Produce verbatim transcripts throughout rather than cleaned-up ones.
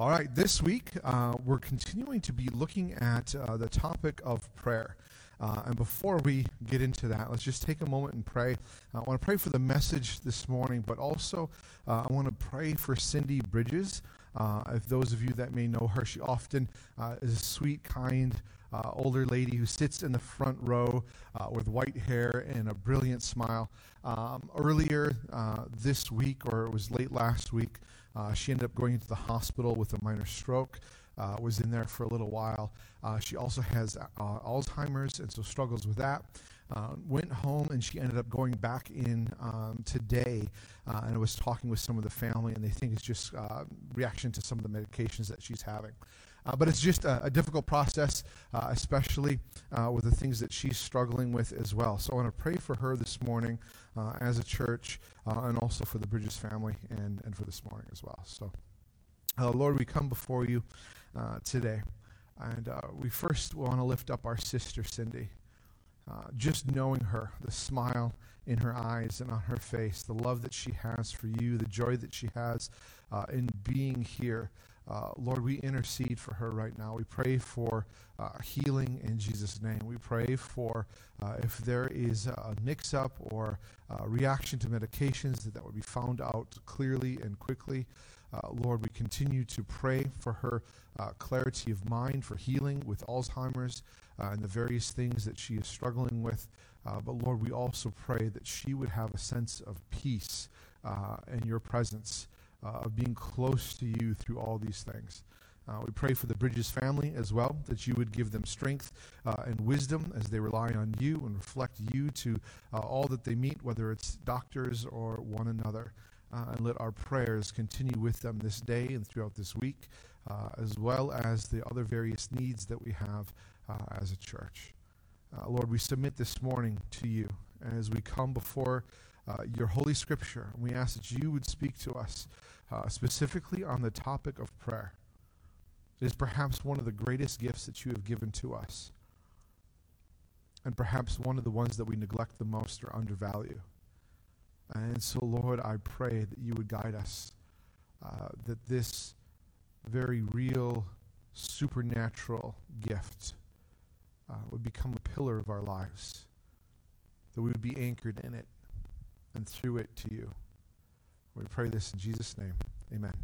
All right, this week uh, we're continuing to be looking at uh, the topic of prayer. Uh, and before we get into that, let's just take a moment and pray. Uh, I want to pray for the message this morning, but also uh, I want to pray for Cindy Bridges. Uh, if those of you that may know her, she often uh, is a sweet, kind, uh, older lady who sits in the front row uh, with white hair and a brilliant smile. Um, earlier uh, this week, or it was late last week, uh, she ended up going into the hospital with a minor stroke. Uh, was in there for a little while. Uh, she also has uh, Alzheimer's and so struggles with that. Uh, went home and she ended up going back in um, today uh, and I was talking with some of the family and they think it's just uh, reaction to some of the medications that she's having. Uh, but it's just a, a difficult process, uh, especially uh, with the things that she's struggling with as well. So I want to pray for her this morning uh, as a church uh, and also for the Bridges family and, and for this morning as well. So Uh, Lord, we come before you uh, today, and uh, we first want to lift up our sister, Cindy. Uh, just knowing her, the smile in her eyes and on her face, the love that she has for you, the joy that she has uh, in being here. Uh, Lord, we intercede for her right now. We pray for uh, healing in Jesus' name. We pray for uh, if there is a mix-up or a reaction to medications, that that would be found out clearly and quickly. Uh, Lord, we continue to pray for her uh, clarity of mind, for healing with Alzheimer's uh, and the various things that she is struggling with. Uh, but Lord, we also pray that she would have a sense of peace uh, in your presence, uh, of being close to you through all these things. Uh, we pray for the Bridges family as well, that you would give them strength uh, and wisdom as they rely on you and reflect you to uh, all that they meet, whether it's doctors or one another. Uh, and let our prayers continue with them this day and throughout this week, uh, as well as the other various needs that we have uh, as a church. Uh, Lord, we submit this morning to you as we come before uh, your Holy Scripture. We ask that you would speak to us uh, specifically on the topic of prayer. It is perhaps one of the greatest gifts that you have given to us, and perhaps one of the ones that we neglect the most or undervalue. And so, Lord, I pray that you would guide us, uh, that this very real, supernatural gift uh, would become a pillar of our lives, that we would be anchored in it and through it to you. We pray this in Jesus' name. Amen.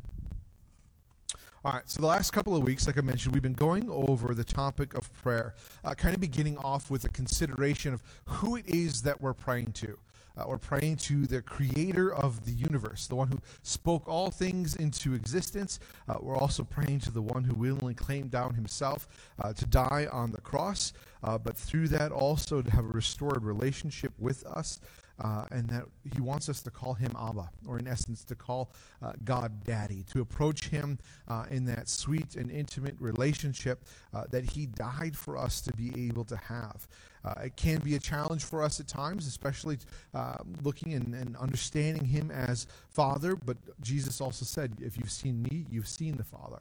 All right, so the last couple of weeks, like I mentioned, we've been going over the topic of prayer, uh, kind of beginning off with a consideration of who it is that we're praying to. Uh, we're praying to the creator of the universe, the one who spoke all things into existence. Uh, we're also praying to the one who willingly claimed down himself uh, to die on the cross, uh, but through that also to have a restored relationship with us, uh, and that he wants us to call him Abba, or in essence to call uh, God Daddy, to approach him uh, in that sweet and intimate relationship uh, that he died for us to be able to have. Uh, it can be a challenge for us at times, especially uh, looking and, and understanding him as Father. But Jesus also said, if you've seen me, you've seen the Father.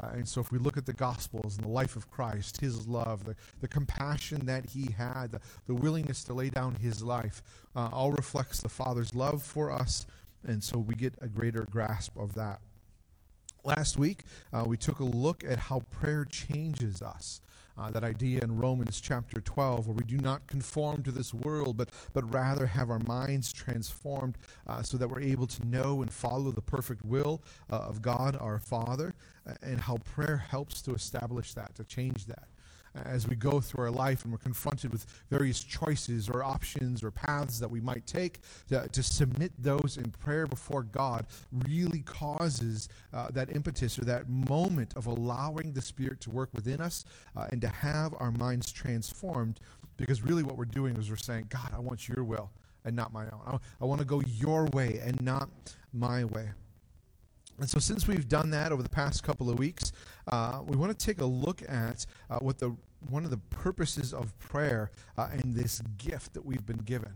Uh, and so if we look at the Gospels and the life of Christ, his love, the, the compassion that he had, the, the willingness to lay down his life, uh, all reflects the Father's love for us. And so we get a greater grasp of that. Last week, uh, we took a look at how prayer changes us. Uh, that idea in Romans chapter twelve, where we do not conform to this world, but but rather have our minds transformed uh, so that we're able to know and follow the perfect will uh, of God our Father, and how prayer helps to establish that, to change that. As we go through our life and we're confronted with various choices or options or paths that we might take, to, to submit those in prayer before God really causes uh, that impetus or that moment of allowing the Spirit to work within us uh, and to have our minds transformed, because really what we're doing is we're saying, God, I want your will and not my own. I, I want to go your way and not my way. And so since we've done that over the past couple of weeks, uh, we want to take a look at uh, what the one of the purposes of prayer uh, and this gift that we've been given.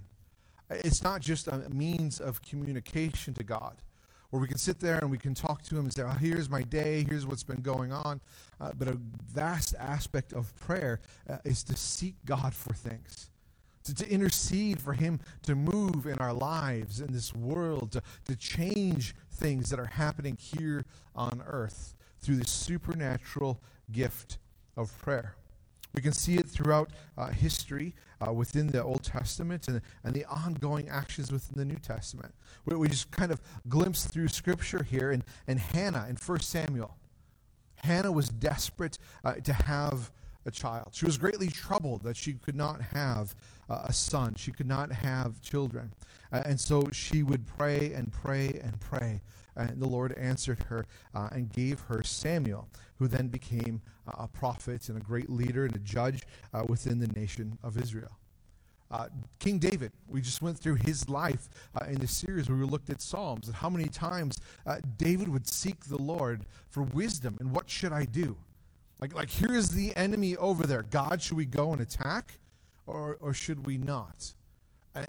It's not just a means of communication to God, where we can sit there and we can talk to him and say, oh, here's my day, here's what's been going on. Uh, but a vast aspect of prayer uh, is to seek God for things. To intercede for him to move in our lives, in this world, to, to change things that are happening here on earth. through the supernatural gift of prayer. We can see it throughout uh, history uh, within the Old Testament and, and the ongoing actions within the New Testament. We, we just kind of glimpse through Scripture here and, and Hannah in First Samuel. Hannah was desperate uh, to have a child. She was greatly troubled that she could not have uh, a son. She could not have children. Uh, and so she would pray and pray and pray. And the Lord answered her uh, and gave her Samuel, who then became uh, a prophet and a great leader and a judge uh, within the nation of Israel. Uh, King David, we just went through his life uh, in this series where we looked at Psalms and how many times uh, David would seek the Lord for wisdom and what should I do? Like, like here is the enemy over there. God, should we go and attack or, or should we not?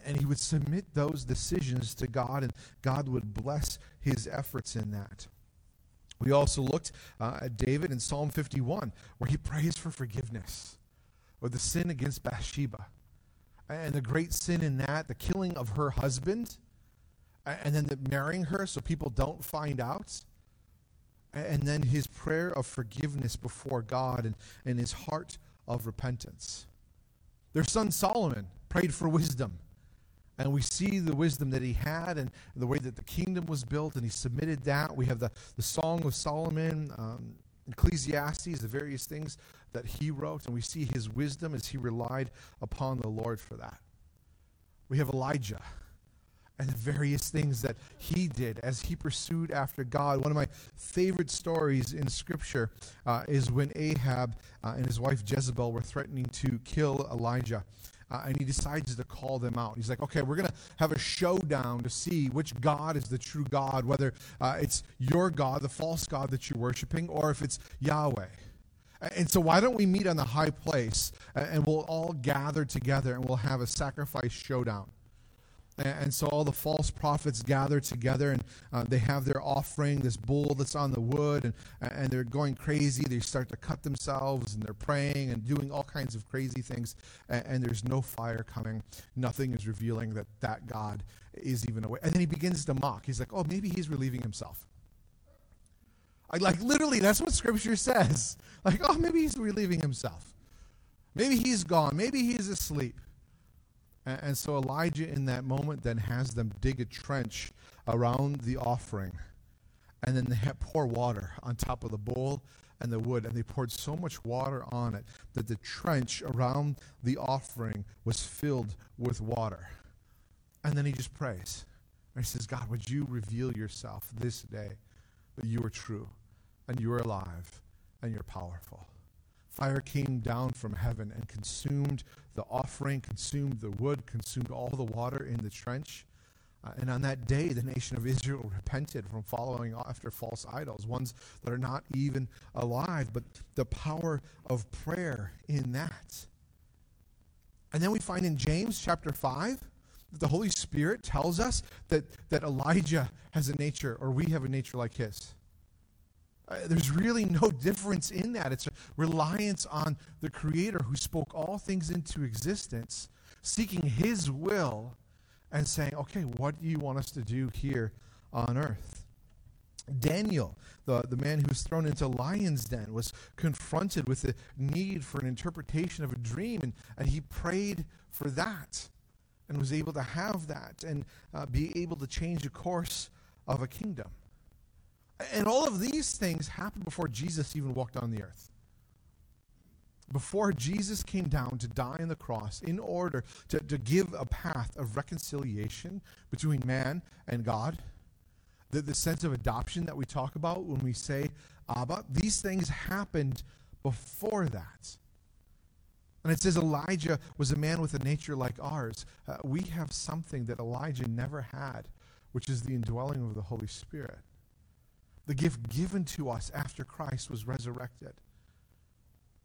And he would submit those decisions to God, and God would bless his efforts in that. We also looked uh, at David in Psalm fifty-one, where he prays for forgiveness, or the sin against Bathsheba, and the great sin in that, the killing of her husband, and then the marrying her so people don't find out, and then his prayer of forgiveness before God and, and his heart of repentance. Their son Solomon prayed for wisdom. And we see the wisdom that he had and the way that the kingdom was built, and he submitted that. We have the, the Song of Solomon, um, Ecclesiastes, the various things that he wrote, and we see his wisdom as he relied upon the Lord for that. We have Elijah and the various things that he did as he pursued after God. One of my favorite stories in Scripture uh, is when Ahab uh, and his wife Jezebel were threatening to kill Elijah. Uh, and he decides to call them out. He's like, okay, we're going to have a showdown to see which God is the true God, whether uh, it's your God, the false God that you're worshiping, or if it's Yahweh. And so why don't we meet on the high place, and we'll all gather together, and we'll have a sacrifice showdown. And so all the false prophets gather together, and uh, they have their offering, this bull that's on the wood, and, and they're going crazy. They start to cut themselves, and they're praying and doing all kinds of crazy things, and, and there's no fire coming. Nothing is revealing that that God is even aware. And then he begins to mock. He's like, oh, maybe he's relieving himself. I, like, literally, that's what Scripture says. Like, oh, maybe he's relieving himself. Maybe he's gone. Maybe he's asleep. And so Elijah in that moment then has them dig a trench around the offering. And then they pour water on top of the bowl and the wood. And they poured so much water on it that the trench around the offering was filled with water. And then he just prays. And he says, God, would you reveal yourself this day that you are true and you are alive and you're powerful. Fire came down from heaven and consumed the offering, consumed the wood, consumed all the water in the trench. Uh, and on that day, the nation of Israel repented from following after false idols, ones that are not even alive, but the power of prayer in that. And then we find in James chapter five, that the Holy Spirit tells us that, that Elijah has a nature, or we have a nature like his. Uh, there's really no difference in that. It's a reliance on the Creator who spoke all things into existence, seeking His will and saying, okay, what do you want us to do here on earth? Daniel, the, the man who was thrown into lion's den, was confronted with the need for an interpretation of a dream, and, and he prayed for that and was able to have that and uh, be able to change the course of a kingdom. And all of these things happened before Jesus even walked on the earth. Before Jesus came down to die on the cross in order to, to give a path of reconciliation between man and God, the, the sense of adoption that we talk about when we say Abba, these things happened before that. And it says Elijah was a man with a nature like ours. Uh, we have something that Elijah never had, which is the indwelling of the Holy Spirit. The gift given to us after Christ was resurrected.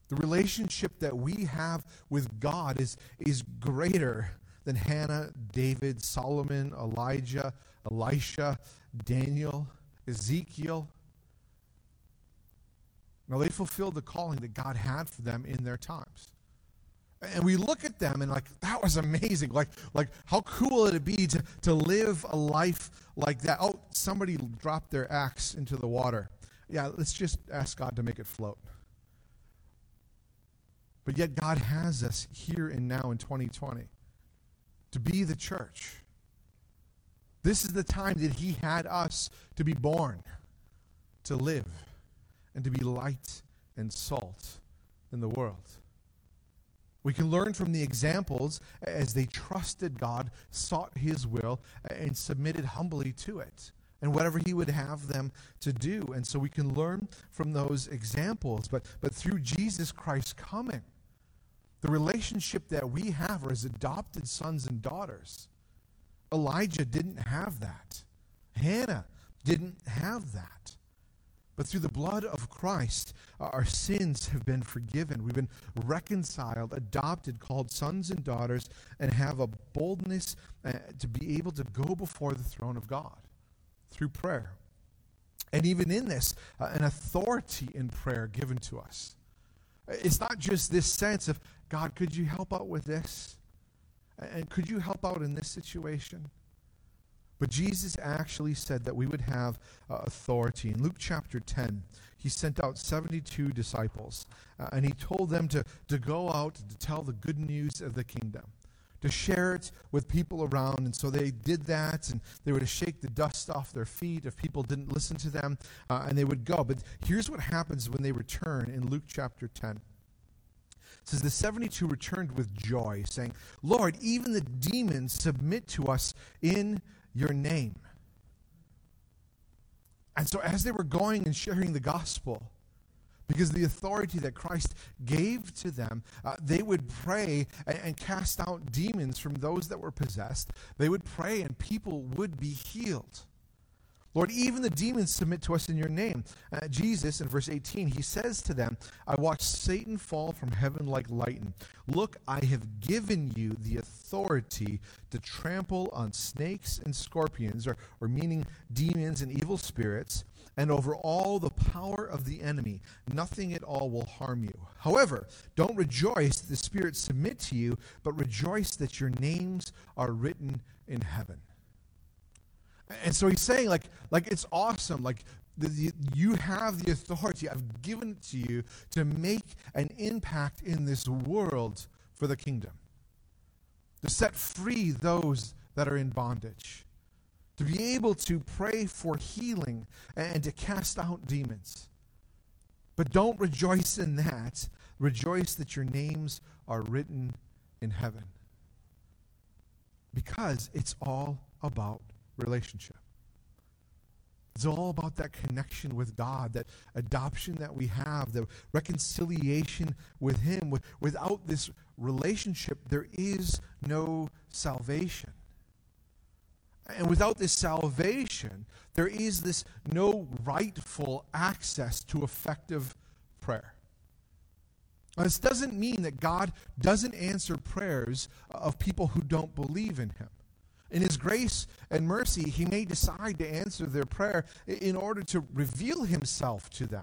The relationship that we have with God is, is greater than Hannah, David, Solomon, Elijah, Elisha, Daniel, Ezekiel. Now they fulfilled the calling that God had for them in their times. And we look at them and like, that was amazing. Like, like how cool would it be to, to live a life like that? Oh, somebody dropped their axe into the water. yeah, let's just ask God to make it float. But yet God has us here and now in twenty twenty to be the church. This is the time that he had us to be born, to live, and to be light and salt in the world. We can learn from the examples as they trusted God, sought his will, and submitted humbly to it, and whatever he would have them to do. And so we can learn from those examples. But, but through Jesus Christ's coming, the relationship that we have are as adopted sons and daughters. Elijah didn't have that. Hannah didn't have that. But through the blood of Christ, our sins have been forgiven. We've been reconciled, adopted, called sons and daughters, and have a boldness uh, to be able to go before the throne of God through prayer. And even in this, uh, an authority in prayer given to us. It's not just this sense of, God, could you help out with this? And could you help out in this situation? But Jesus actually said that we would have uh, authority. In Luke chapter ten, he sent out seventy-two disciples, uh, and he told them to, to go out to tell the good news of the kingdom, to share it with people around. And so they did that, and they were to shake the dust off their feet if people didn't listen to them, uh, and they would go. But here's what happens when they return in Luke chapter ten. It says, the seventy-two returned with joy, saying, Lord, even the demons submit to us in your name. And so as they were going and sharing the gospel, because of the authority that Christ gave to them, uh, they would pray and, and cast out demons from those that were possessed. They would pray and people would be healed. Lord, even the demons submit to us in your name. Uh, Jesus, in verse eighteen, he says to them, I watched Satan fall from heaven like lightning. Look, I have given you the authority to trample on snakes and scorpions, or, or meaning demons and evil spirits, and over all the power of the enemy. Nothing at all will harm you. However, don't rejoice that the spirits submit to you, but rejoice that your names are written in heaven. And so he's saying, like, like it's awesome. Like, the, the, you have the authority. I've given it to you to make an impact in this world for the kingdom. To set free those that are in bondage. To be able to pray for healing and to cast out demons. But don't rejoice in that. Rejoice that your names are written in heaven. Because it's all about relationship. It's all about that connection with God, that adoption that we have, the reconciliation with him. Without this relationship, there is no salvation. And without this salvation, there is this no rightful access to effective prayer. Now, this doesn't mean that God doesn't answer prayers of people who don't believe in him. In his grace and mercy, he may decide to answer their prayer in order to reveal himself to them.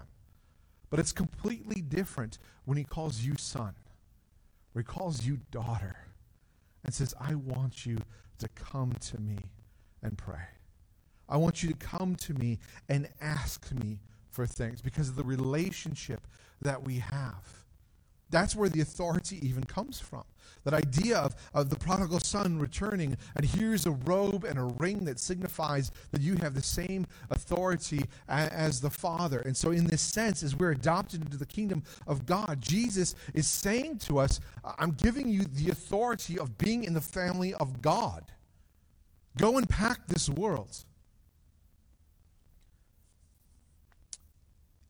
But it's completely different when he calls you son, or he calls you daughter, and says, I want you to come to me and pray. I want you to come to me and ask me for things because of the relationship that we have. That's where the authority even comes from. That idea of, of the prodigal son returning, and here's a robe and a ring that signifies that you have the same authority a, as the Father. And so in this sense, as we're adopted into the kingdom of God, Jesus is saying to us, I'm giving you the authority of being in the family of God. Go and pack this world.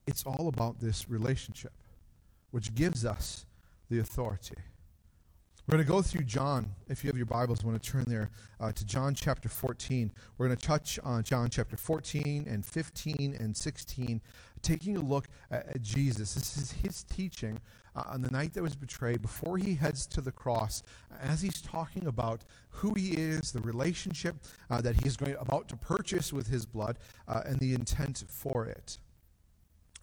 It's all about this relationship, which gives us the authority. We're going to go through John. If you have your Bibles, want to turn there uh, to John chapter fourteen. We're going to touch on John chapter fourteen and fifteen and sixteen, taking a look at, at Jesus. This is his teaching uh, on the night that was betrayed, before he heads to the cross, as he's talking about who he is, the relationship uh, that he is going about to purchase with his blood, uh, and the intent for it.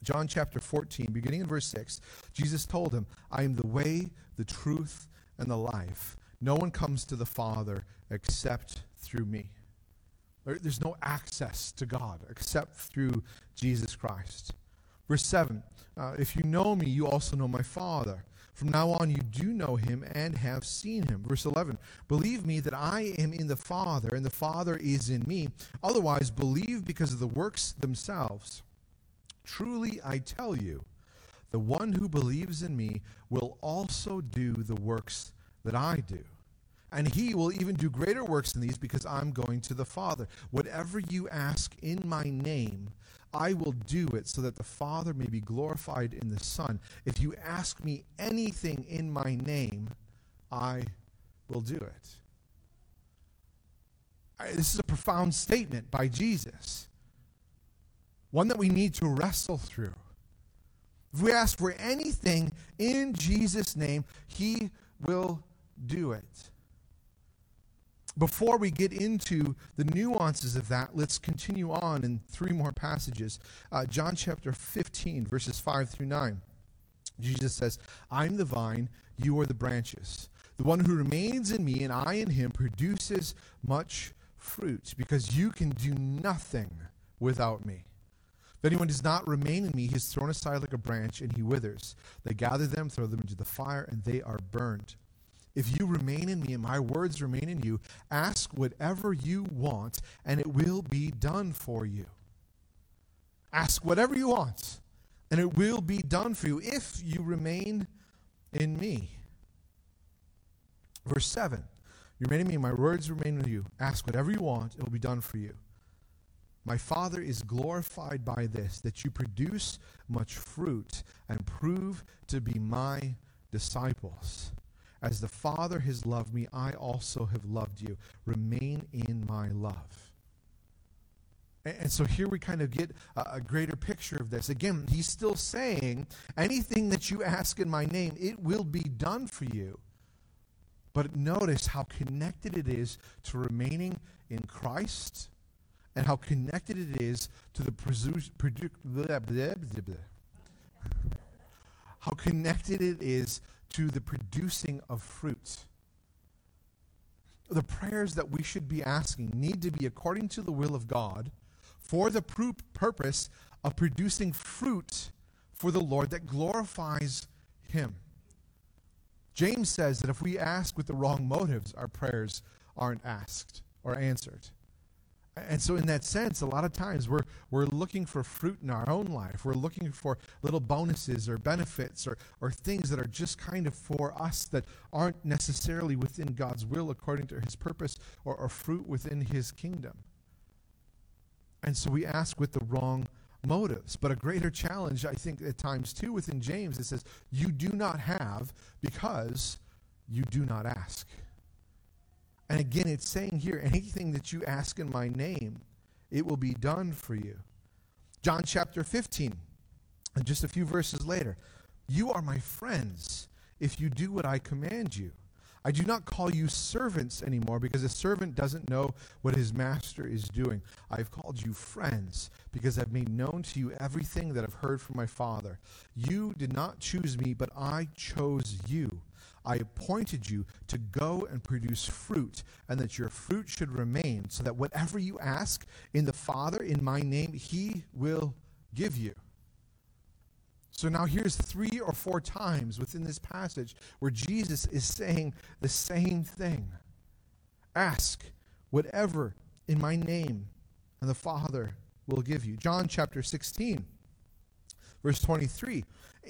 John chapter fourteen, beginning in verse six, Jesus told him, I am the way, the truth, and the life. No one comes to the Father except through me. There's no access to God except through Jesus Christ. Verse seven, uh, if you know me, you also know my Father. From now on, you do know him and have seen him. Verse eleven, believe me that I am in the Father, and the Father is in me. Otherwise, believe because of the works themselves. Truly, I tell you, the one who believes in me will also do the works that I do. And he will even do greater works than these, because I'm going to the Father. Whatever you ask in my name, I will do it, so that the Father may be glorified in the Son. If you ask me anything in my name, I will do it. I, this is a profound statement by Jesus, one that we need to wrestle through. If we ask for anything in Jesus' name, he will do it. Before we get into the nuances of that, let's continue on in three more passages. Uh, John chapter fifteen, verses five through nine. Jesus says, I'm the vine, you are the branches. The one who remains in me and I in him produces much fruit, because you can do nothing without me. If anyone does not remain in me, he is thrown aside like a branch and he withers. They gather them, throw them into the fire, and they are burned. If you remain in me and my words remain in you, ask whatever you want and it will be done for you. Ask whatever you want and it will be done for you if you remain in me. Verse seven, you remain in me and my words remain in you. Ask whatever you want, it will be done for you. My Father is glorified by this, that you produce much fruit and prove to be my disciples. As the Father has loved me, I also have loved you. Remain in my love. And, and so here we kind of get a, a greater picture of this. Again, he's still saying, anything that you ask in my name, it will be done for you. But notice how connected it is to remaining in Christ and how connected it is to the presu- produ- blah, blah, blah, blah. How connected it is to the producing of fruit. The prayers that we should be asking need to be according to the will of God for the pr- purpose of producing fruit for the Lord that glorifies him. James says that if we ask with the wrong motives, our prayers aren't asked or answered. And so in that sense, a lot of times we're we're looking for fruit in our own life. We're looking for little bonuses or benefits or, or things that are just kind of for us that aren't necessarily within God's will according to his purpose or, or fruit within his kingdom. And so we ask with the wrong motives. But a greater challenge, I think, at times too within James, it says, you do not have because you do not ask. And again, it's saying here, anything that you ask in my name, it will be done for you. John chapter fifteen, and just a few verses later, you are my friends if you do what I command you. I do not call you servants anymore because a servant doesn't know what his master is doing. I've called you friends because I've made known to you everything that I've heard from my Father. You did not choose me, but I chose you. I appointed you to go and produce fruit, and that your fruit should remain, so that whatever you ask in the Father, in my name, he will give you. So now here's three or four times within this passage where Jesus is saying the same thing. Ask whatever in my name, and the Father will give you. John chapter sixteen, verse twenty-three.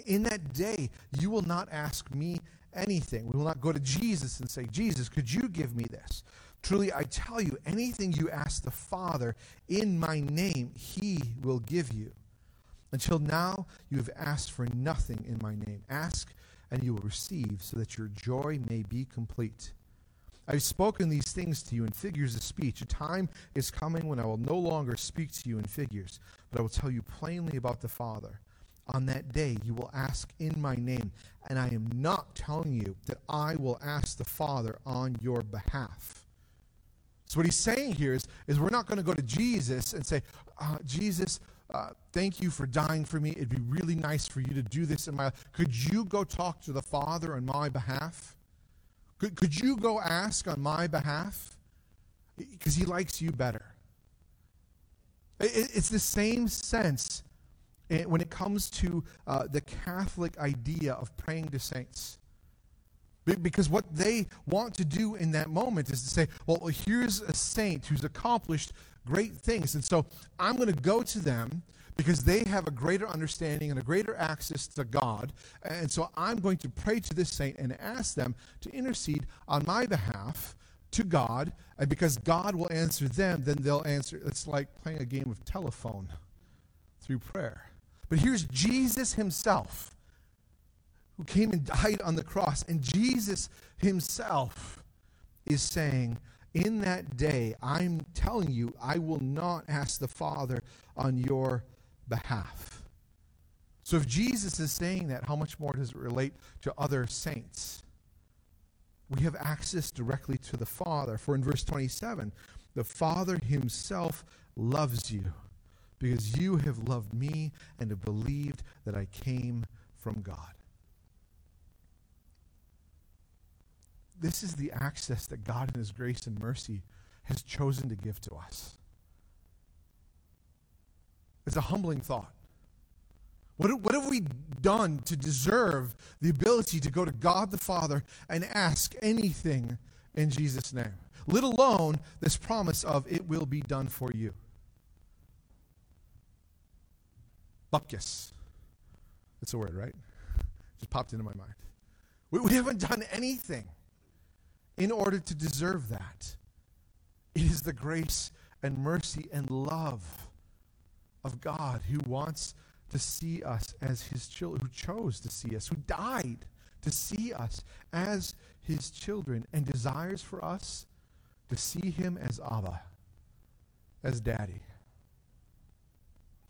In that day, you will not ask me anything. We will not go to Jesus and say, Jesus, could you give me this? Truly, I tell you, anything you ask the Father in my name, he will give you. Until now, you have asked for nothing in my name. Ask, and you will receive, so that your joy may be complete. I've spoken these things to you in figures of speech. A time is coming when I will no longer speak to you in figures, but I will tell you plainly about the Father. On that day, you will ask in my name, and I am not telling you that I will ask the Father on your behalf. So what he's saying here is, is we're not going to go to Jesus and say, uh, Jesus, uh, thank you for dying for me. It'd be really nice for you to do this in my life. Could you go talk to the Father on my behalf? Could, could you go ask on my behalf? Because he likes you better. It, it's the same sense when it comes to uh, the Catholic idea of praying to saints. Because what they want to do in that moment is to say, well, here's a saint who's accomplished great things, and so I'm going to go to them because they have a greater understanding and a greater access to God, and so I'm going to pray to this saint and ask them to intercede on my behalf to God, and because God will answer them, then they'll answer. It's like playing a game of telephone through prayer. But here's Jesus himself, who came and died on the cross, and Jesus himself is saying, in that day, I'm telling you, I will not ask the Father on your behalf. So if Jesus is saying that, how much more does it relate to other saints? We have access directly to the Father. For in verse twenty-seven, the Father himself loves you because you have loved me and have believed that I came from God. This is the access that God in his grace and mercy has chosen to give to us. It's a humbling thought. What, what have we done to deserve the ability to go to God the Father and ask anything in Jesus' name? Let alone this promise of it will be done for you. Bupkis. That's a word, right? Just popped into my mind. We, we haven't done anything in order to deserve that. It is the grace and mercy and love of God who wants to see us as his children, who chose to see us, who died to see us as his children, and desires for us to see him as Abba, as Daddy.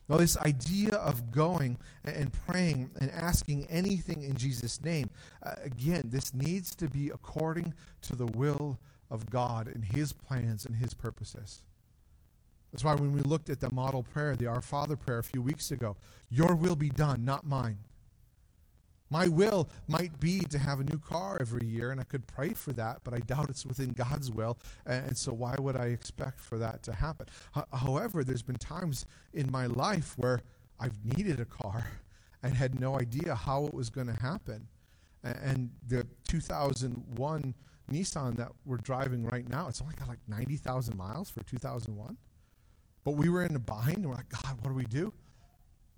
Now, this idea of going and praying and asking anything in Jesus' name, uh, again, this needs to be according to the will of God and his plans and his purposes. That's why when we looked at the model prayer, the Our Father prayer a few weeks ago, your will be done, not mine. My will might be to have a new car every year, and I could pray for that, but I doubt it's within God's will, and so why would I expect for that to happen? H- however, there's been times in my life where I've needed a car and had no idea how it was going to happen. And, and the two thousand one Nissan that we're driving right now, it's only got like ninety thousand miles for two thousand one. But we were in a bind, and we're like, God, what do we do?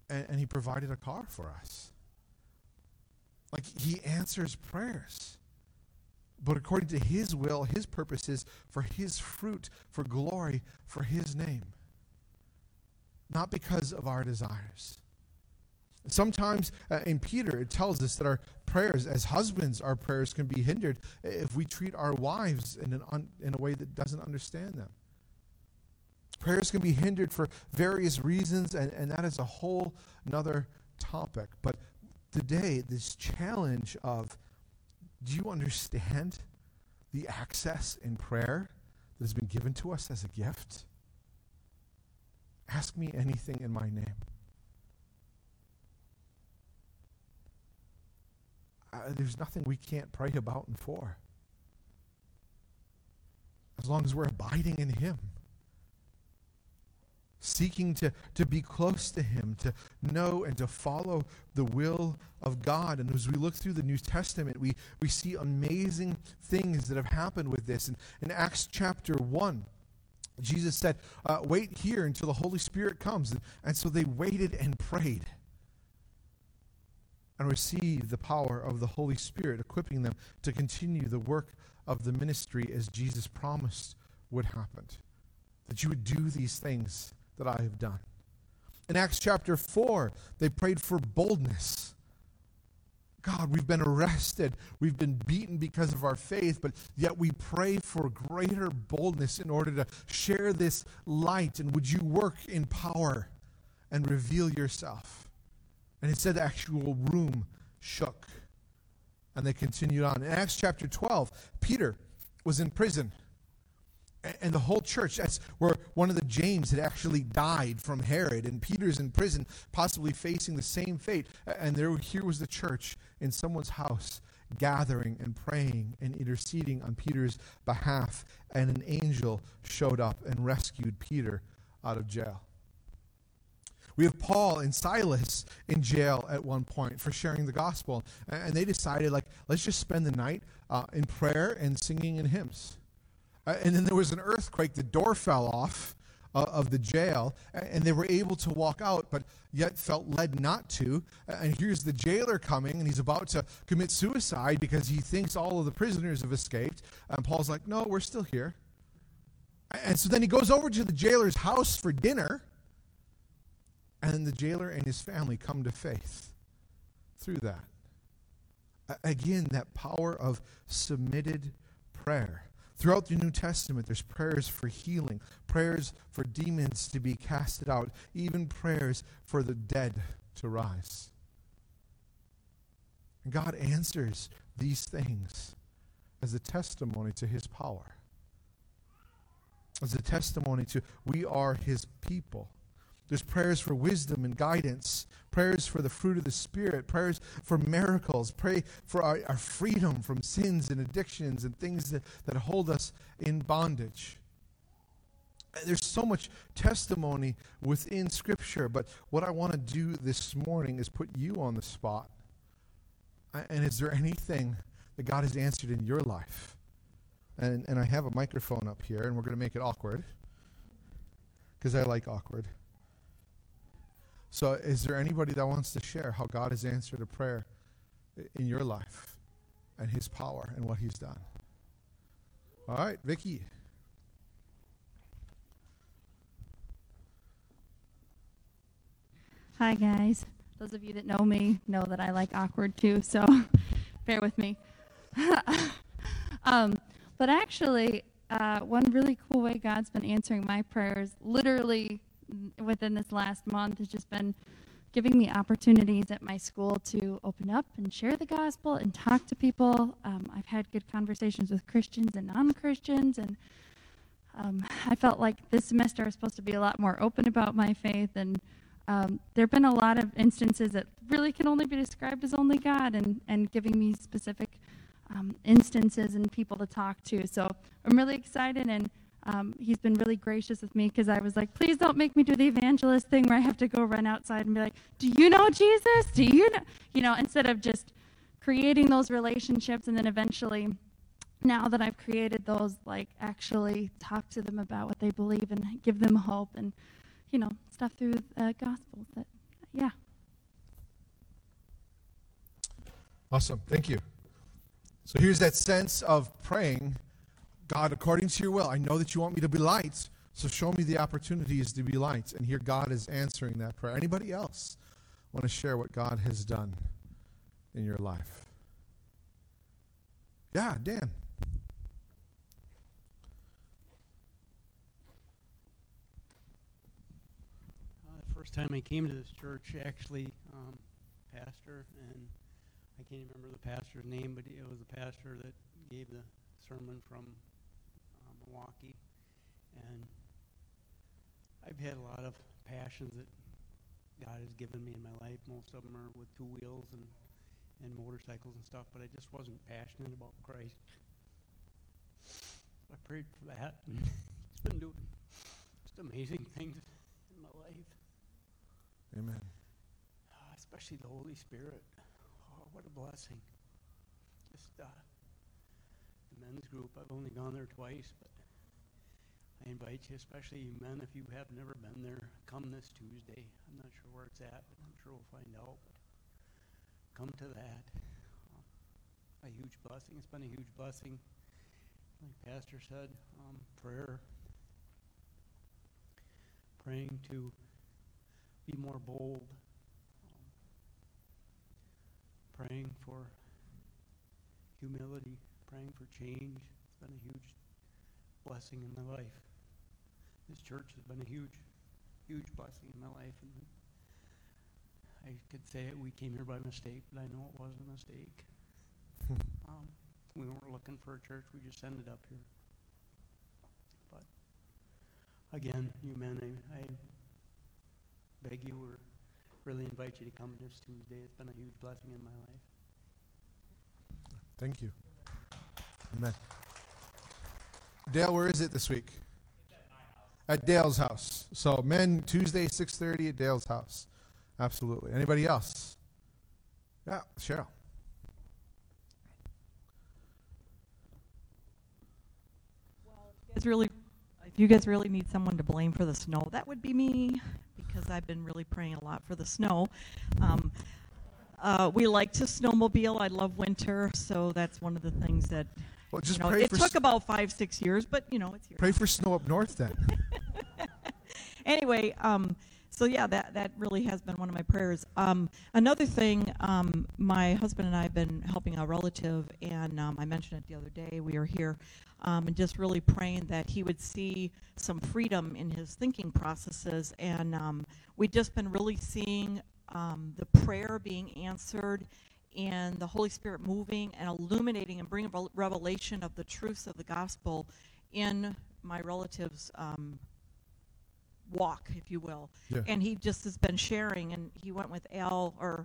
And, and he provided a car for us. Like, he answers prayers, but according to his will, his purposes, for his fruit, for glory, for his name. Not because of our desires. Sometimes uh, in Peter, it tells us that our prayers, as husbands, our prayers can be hindered if we treat our wives in, an un- in a way that doesn't understand them. Prayers can be hindered for various reasons, and, and that is a whole nother topic. But today, this challenge of, do you understand the access in prayer that has been given to us as a gift? Ask me anything in my name. Uh, there's nothing we can't pray about and for, as long as we're abiding in him. Seeking to, to be close to him, to know and to follow the will of God. And as we look through the New Testament, we, we see amazing things that have happened with this. And in Acts chapter one, Jesus said, uh, wait here until the Holy Spirit comes. And, and so they waited and prayed and received the power of the Holy Spirit, equipping them to continue the work of the ministry as Jesus promised would happen. That you would do these things that I have done. In Acts chapter four, they prayed for boldness. God, we've been arrested. We've been beaten because of our faith, but yet we pray for greater boldness in order to share this light. And would you work in power and reveal yourself? And it said the actual room shook. And they continued on. In Acts chapter twelve, Peter was in prison. And the whole church, that's where one of the James had actually died from Herod, and Peter's in prison, possibly facing the same fate. And there, here was the church in someone's house, gathering and praying and interceding on Peter's behalf. And an angel showed up and rescued Peter out of jail. We have Paul and Silas in jail at one point for sharing the gospel. And they decided, like, let's just spend the night uh, in prayer and singing in hymns. Uh, and then there was an earthquake. The door fell off uh, of the jail, and they were able to walk out, but yet felt led not to. And here's the jailer coming, and he's about to commit suicide because he thinks all of the prisoners have escaped. And Paul's like, no, we're still here. And so then he goes over to the jailer's house for dinner, and the jailer and his family come to faith through that. Again, that power of submitted prayer. Throughout the New Testament, there's prayers for healing, prayers for demons to be casted out, even prayers for the dead to rise. And God answers these things as a testimony to his power, as a testimony to we are his people. There's prayers for wisdom and guidance, prayers for the fruit of the Spirit, prayers for miracles, pray for our, our freedom from sins and addictions and things that, that hold us in bondage. There's so much testimony within Scripture, but what I want to do this morning is put you on the spot. And is there anything that God has answered in your life? And, and I have a microphone up here, and we're going to make it awkward, because I like awkward. So is there anybody that wants to share how God has answered a prayer in your life and his power and what he's done? All right, Vicky. Hi, guys. Those of you that know me know that I like awkward, too, so bear with me. um, but actually, uh, one really cool way God's been answering my prayers literally within this last month has just been giving me opportunities at my school to open up and share the gospel and talk to people. Um, I've had good conversations with Christians and non-Christians, and um, I felt like this semester I was supposed to be a lot more open about my faith, and um, there have been a lot of instances that really can only be described as only God, and, and giving me specific um, instances and people to talk to. So I'm really excited, and Um, he's been really gracious with me, because I was like, please don't make me do the evangelist thing where I have to go run outside and be like, do you know Jesus? Do you know? You know, instead of just creating those relationships, and then eventually, now that I've created those, like actually talk to them about what they believe and give them hope and, you know, stuff through the gospel. But yeah. Awesome. Thank you. So here's that sense of praying, God, according to your will, I know that you want me to be light, so show me the opportunities to be light. And here God is answering that prayer. Anybody else want to share what God has done in your life? Yeah, Dan. Uh, the first time I came to this church, actually, um, pastor, and I can't remember the pastor's name, but it was the pastor that gave the sermon from Milwaukee, and I've had a lot of passions that God has given me in my life. Most of them are with two wheels and, and motorcycles and stuff, but I just wasn't passionate about Christ. I prayed for that, and it's been doing just amazing things in my life. Amen. Uh, especially the Holy Spirit. Oh, what a blessing. Just, uh, men's group. I've only gone there twice, but I invite you, especially you men, if you have never been there, come this Tuesday. I'm not sure where it's at, but I'm sure we'll find out. But come to that. Um, a huge blessing. It's been a huge blessing. Like Pastor said, um, prayer. Praying to be more bold. Um, praying for humility. Praying for change. It's been a huge blessing in my life. This church has been a huge, huge blessing in my life. And I could say it, we came here by mistake, but I know it wasn't a mistake. um, we weren't looking for a church. We just ended up here. But again, you men, I, I beg you or really invite you to come this Tuesday. It's been a huge blessing in my life. Thank you. Amen. Dale, where is it this week? It's at my house. at Dale's house. So men, Tuesday, six thirty at Dale's house. Absolutely. Anybody else? Yeah, Cheryl. Well, if you guys really, if you guys really need someone to blame for the snow, that would be me, because I've been really praying a lot for the snow. Um, uh, we like to snowmobile. I love winter, so that's one of the things that... Well, just you know, pray it for took s- about five, six years, but, you know, it's here. Pray for snow up north, then. Anyway, um, so, yeah, that, that really has been one of my prayers. Um, another thing, um, my husband and I have been helping a relative, and um, I mentioned it the other day. We were here um, and just really praying that he would see some freedom in his thinking processes. And um, we've just been really seeing um, the prayer being answered and the Holy Spirit moving and illuminating and bringing revelation of the truths of the gospel in my relative's um, walk, if you will. Yeah. And he just has been sharing, and he went with Al, or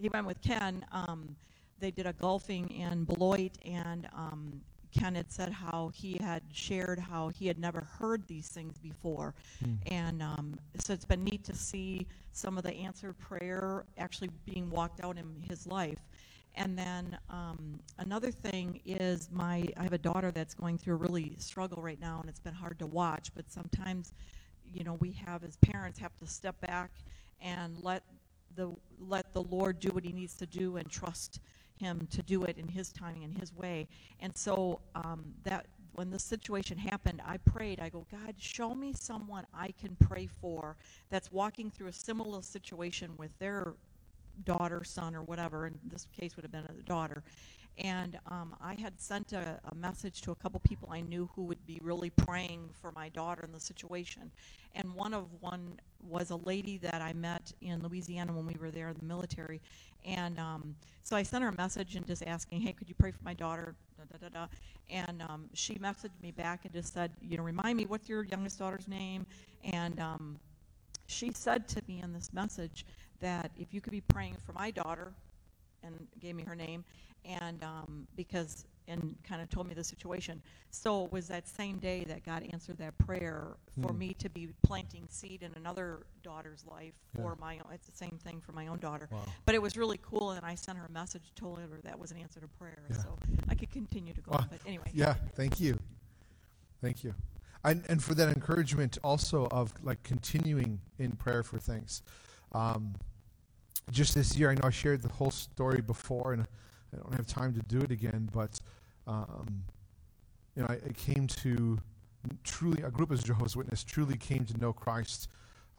he went with Ken. Um, they did a golfing in Beloit, and um, Ken had said how he had shared how he had never heard these things before. Mm. And um, so it's been neat to see some of the answered prayer actually being walked out in his life. And then um, another thing is my, I have a daughter that's going through a really struggle right now, and it's been hard to watch, but sometimes, you know, we have as parents have to step back and let the, let the Lord do what he needs to do and trust him to do it in his timing and his way. And so um, that when this situation happened, I prayed. I go, God, show me someone I can pray for that's walking through a similar situation with their daughter, son, or whatever. In this case, would have been a daughter. And um, I had sent a, a message to a couple people I knew who would be really praying for my daughter in the situation. And one of one was a lady that I met in Louisiana when we were there in the military. And um, so I sent her a message and just asking, hey, could you pray for my daughter? Da, da, da, da. And um, she messaged me back and just said, you know, remind me, what's your youngest daughter's name? And um, she said to me in this message that if you could be praying for my daughter, and gave me her name, and um, because, and kind of told me the situation. So it was that same day that God answered that prayer for mm. me to be planting seed in another daughter's life for yeah. my own. It's the same thing for my own daughter. Wow. But it was really cool, and I sent her a message, told her that was an answer to prayer. Yeah. So I could continue to go uh, on, but anyway. Yeah, thank you. Thank you. And, and for that encouragement also of like continuing in prayer for things. Um, just this year, I know I shared the whole story before, and I don't have time to do it again, but um, you know, I, I came to truly, a group of Jehovah's Witnesses truly came to know Christ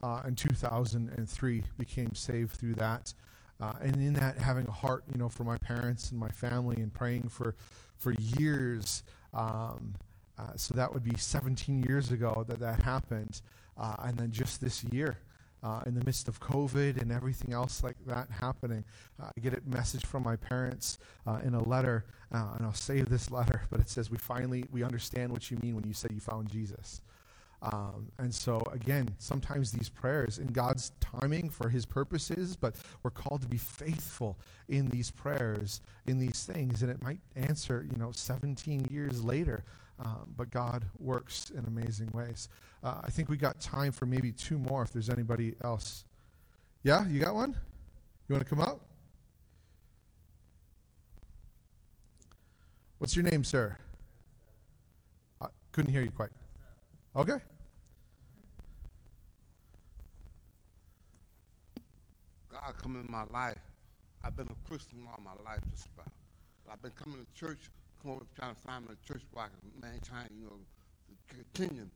uh, in two thousand three, became saved through that, uh, and in that having a heart, you know, for my parents and my family and praying for, for years. Um, uh, so that would be seventeen years ago that that happened, uh, and then just this year. Uh, in the midst of COVID and everything else like that happening, uh, I get a message from my parents uh, in a letter, uh, and I'll save this letter, but it says, we finally, we understand what you mean when you say you found Jesus. Um, and so, again, sometimes these prayers in God's timing for his purposes, but we're called to be faithful in these prayers, in these things, and it might answer, you know, seventeen years later. Um, but God works in amazing ways. Uh, I think we got time for maybe two more if there's anybody else. Yeah, you got one? You want to come up? What's your name, sir? I couldn't hear you quite. Okay. God come in my life. I've been a Christian all my life just about. I've been coming to church. Come over trying to find me a church where I can maintain, you know, to continue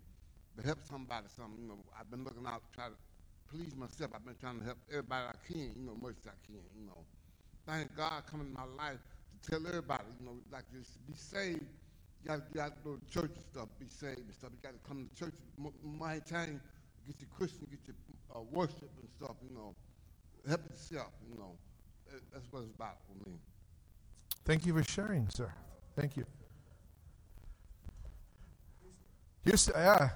to help somebody, something, you know. I've been looking out to try to please myself. I've been trying to help everybody I can, you know, much as I can, you know. Thank God coming in my life to tell everybody, you know, like just be saved. You gotta, you gotta go to church and stuff, be saved and stuff. You gotta come to church, maintain, get your Christian, get your uh, worship and stuff, you know. Help yourself, you know. That's what it's about for me. Thank you for sharing, sir. Thank you. Houston, yeah.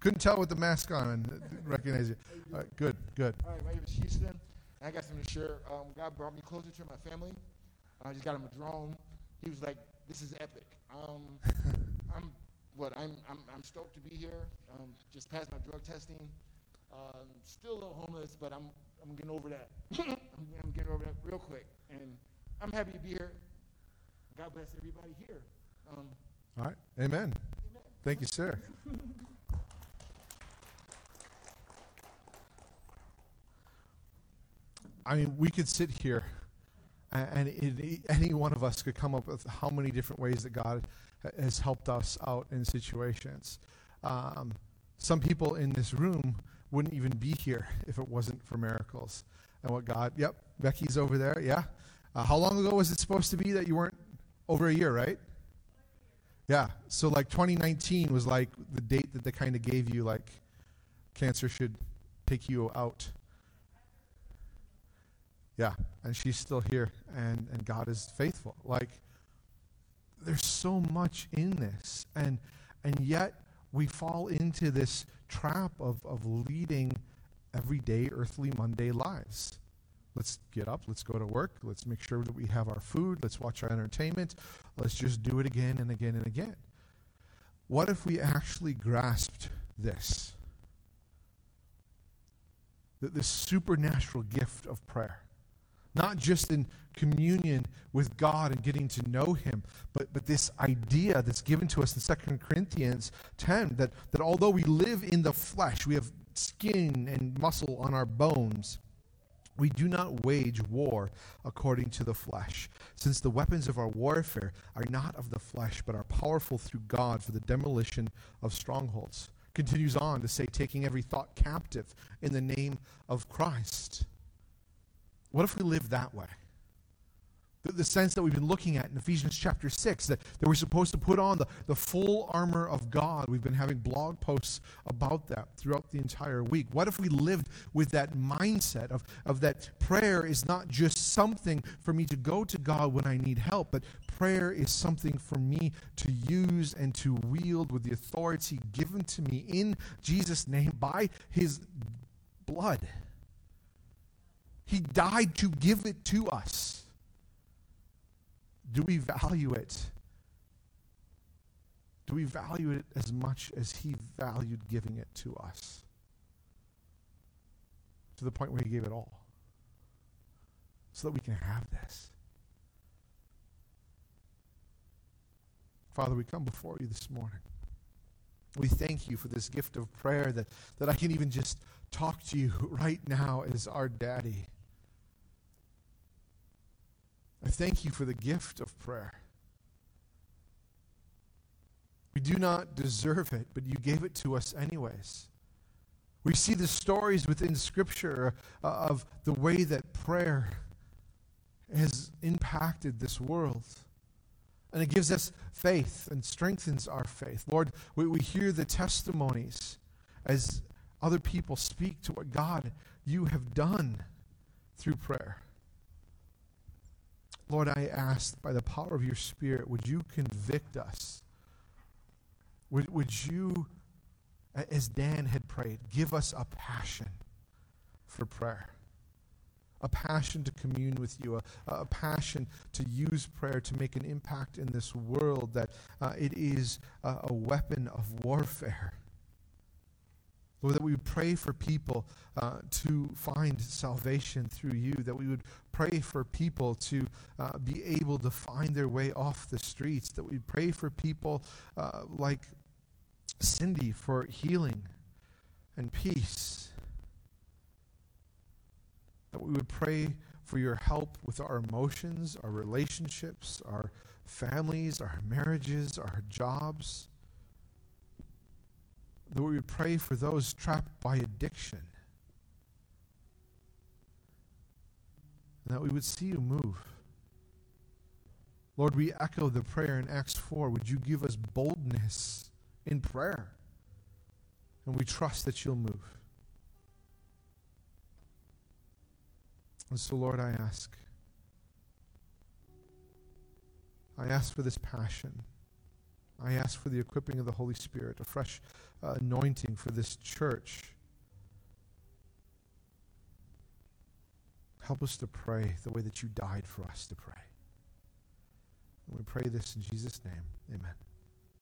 Couldn't tell with the mask on and recognize you. All right, good, good. All right, my name is Houston, and I got something to share. Um, God brought me closer to my family. I just got him a drone. He was like, this is epic. Um, I'm what I'm I'm, I'm stoked to be here. Um, just passed my drug testing. Um, still a little homeless, but I'm I'm getting over that. I'm, I'm getting over that real quick, and I'm happy to be here. God bless everybody here. Um, All right, amen. amen. Thank you, sir. I mean, we could sit here, and it, any one of us could come up with how many different ways that God has helped us out in situations. Um, some people in this room wouldn't even be here if it wasn't for miracles. And what God, yep, Becky's over there, yeah. Uh, how long ago was it supposed to be that you weren't, over a year, right? Yeah, so like twenty nineteen was like the date that they kind of gave you, like cancer should take you out. Yeah, and she's still here, and, and God is faithful. Like, there's so much in this, and and yet we fall into this trap of, of leading everyday, earthly, Monday lives. Let's get up, let's go to work, let's make sure that we have our food, let's watch our entertainment, let's just do it again and again and again. What if we actually grasped this? That this supernatural gift of prayer. Not just in communion with God and getting to know him, but, but this idea that's given to us in Second Corinthians ten, that, that although we live in the flesh, we have skin and muscle on our bones, we do not wage war according to the flesh, since the weapons of our warfare are not of the flesh, but are powerful through God for the demolition of strongholds. Continues on to say, taking every thought captive in the name of Christ. What if we live that way? The, the sense that we've been looking at in Ephesians chapter six, that, that we're supposed to put on the, the full armor of God. We've been having blog posts about that throughout the entire week. What if we lived with that mindset of, of that prayer is not just something for me to go to God when I need help, but prayer is something for me to use and to wield with the authority given to me in Jesus' name by his blood. He died to give it to us. Do we value it? Do we value it as much as he valued giving it to us? To the point where he gave it all. So that we can have this. Father, we come before you this morning. We thank you for this gift of prayer that, that I can even just talk to you right now as our daddy. I thank you for the gift of prayer. We do not deserve it, but you gave it to us anyways. We see the stories within Scripture uh, of the way that prayer has impacted this world. And it gives us faith and strengthens our faith. Lord, we, we hear the testimonies as other people speak to what God you have done through prayer. Lord, I ask by the power of your Spirit, would you convict us? Would, would you, as Dan had prayed, give us a passion for prayer, a passion to commune with you, a, a passion to use prayer to make an impact in this world, that uh, it is a, a weapon of warfare. Lord, that we would pray for people uh, to find salvation through you, that we would pray for people to uh, be able to find their way off the streets, that we pray for people uh, like Cindy for healing and peace, that we would pray for your help with our emotions, our relationships, our families, our marriages, our jobs, that we would pray for those trapped by addiction. And that we would see you move. Lord, we echo the prayer in Acts four. Would you give us boldness in prayer? And we trust that you'll move. And so, Lord, I ask. I ask for this passion. I ask for the equipping of the Holy Spirit, a fresh uh, anointing for this church. Help us to pray the way that you died for us to pray. And we pray this in Jesus' name. Amen.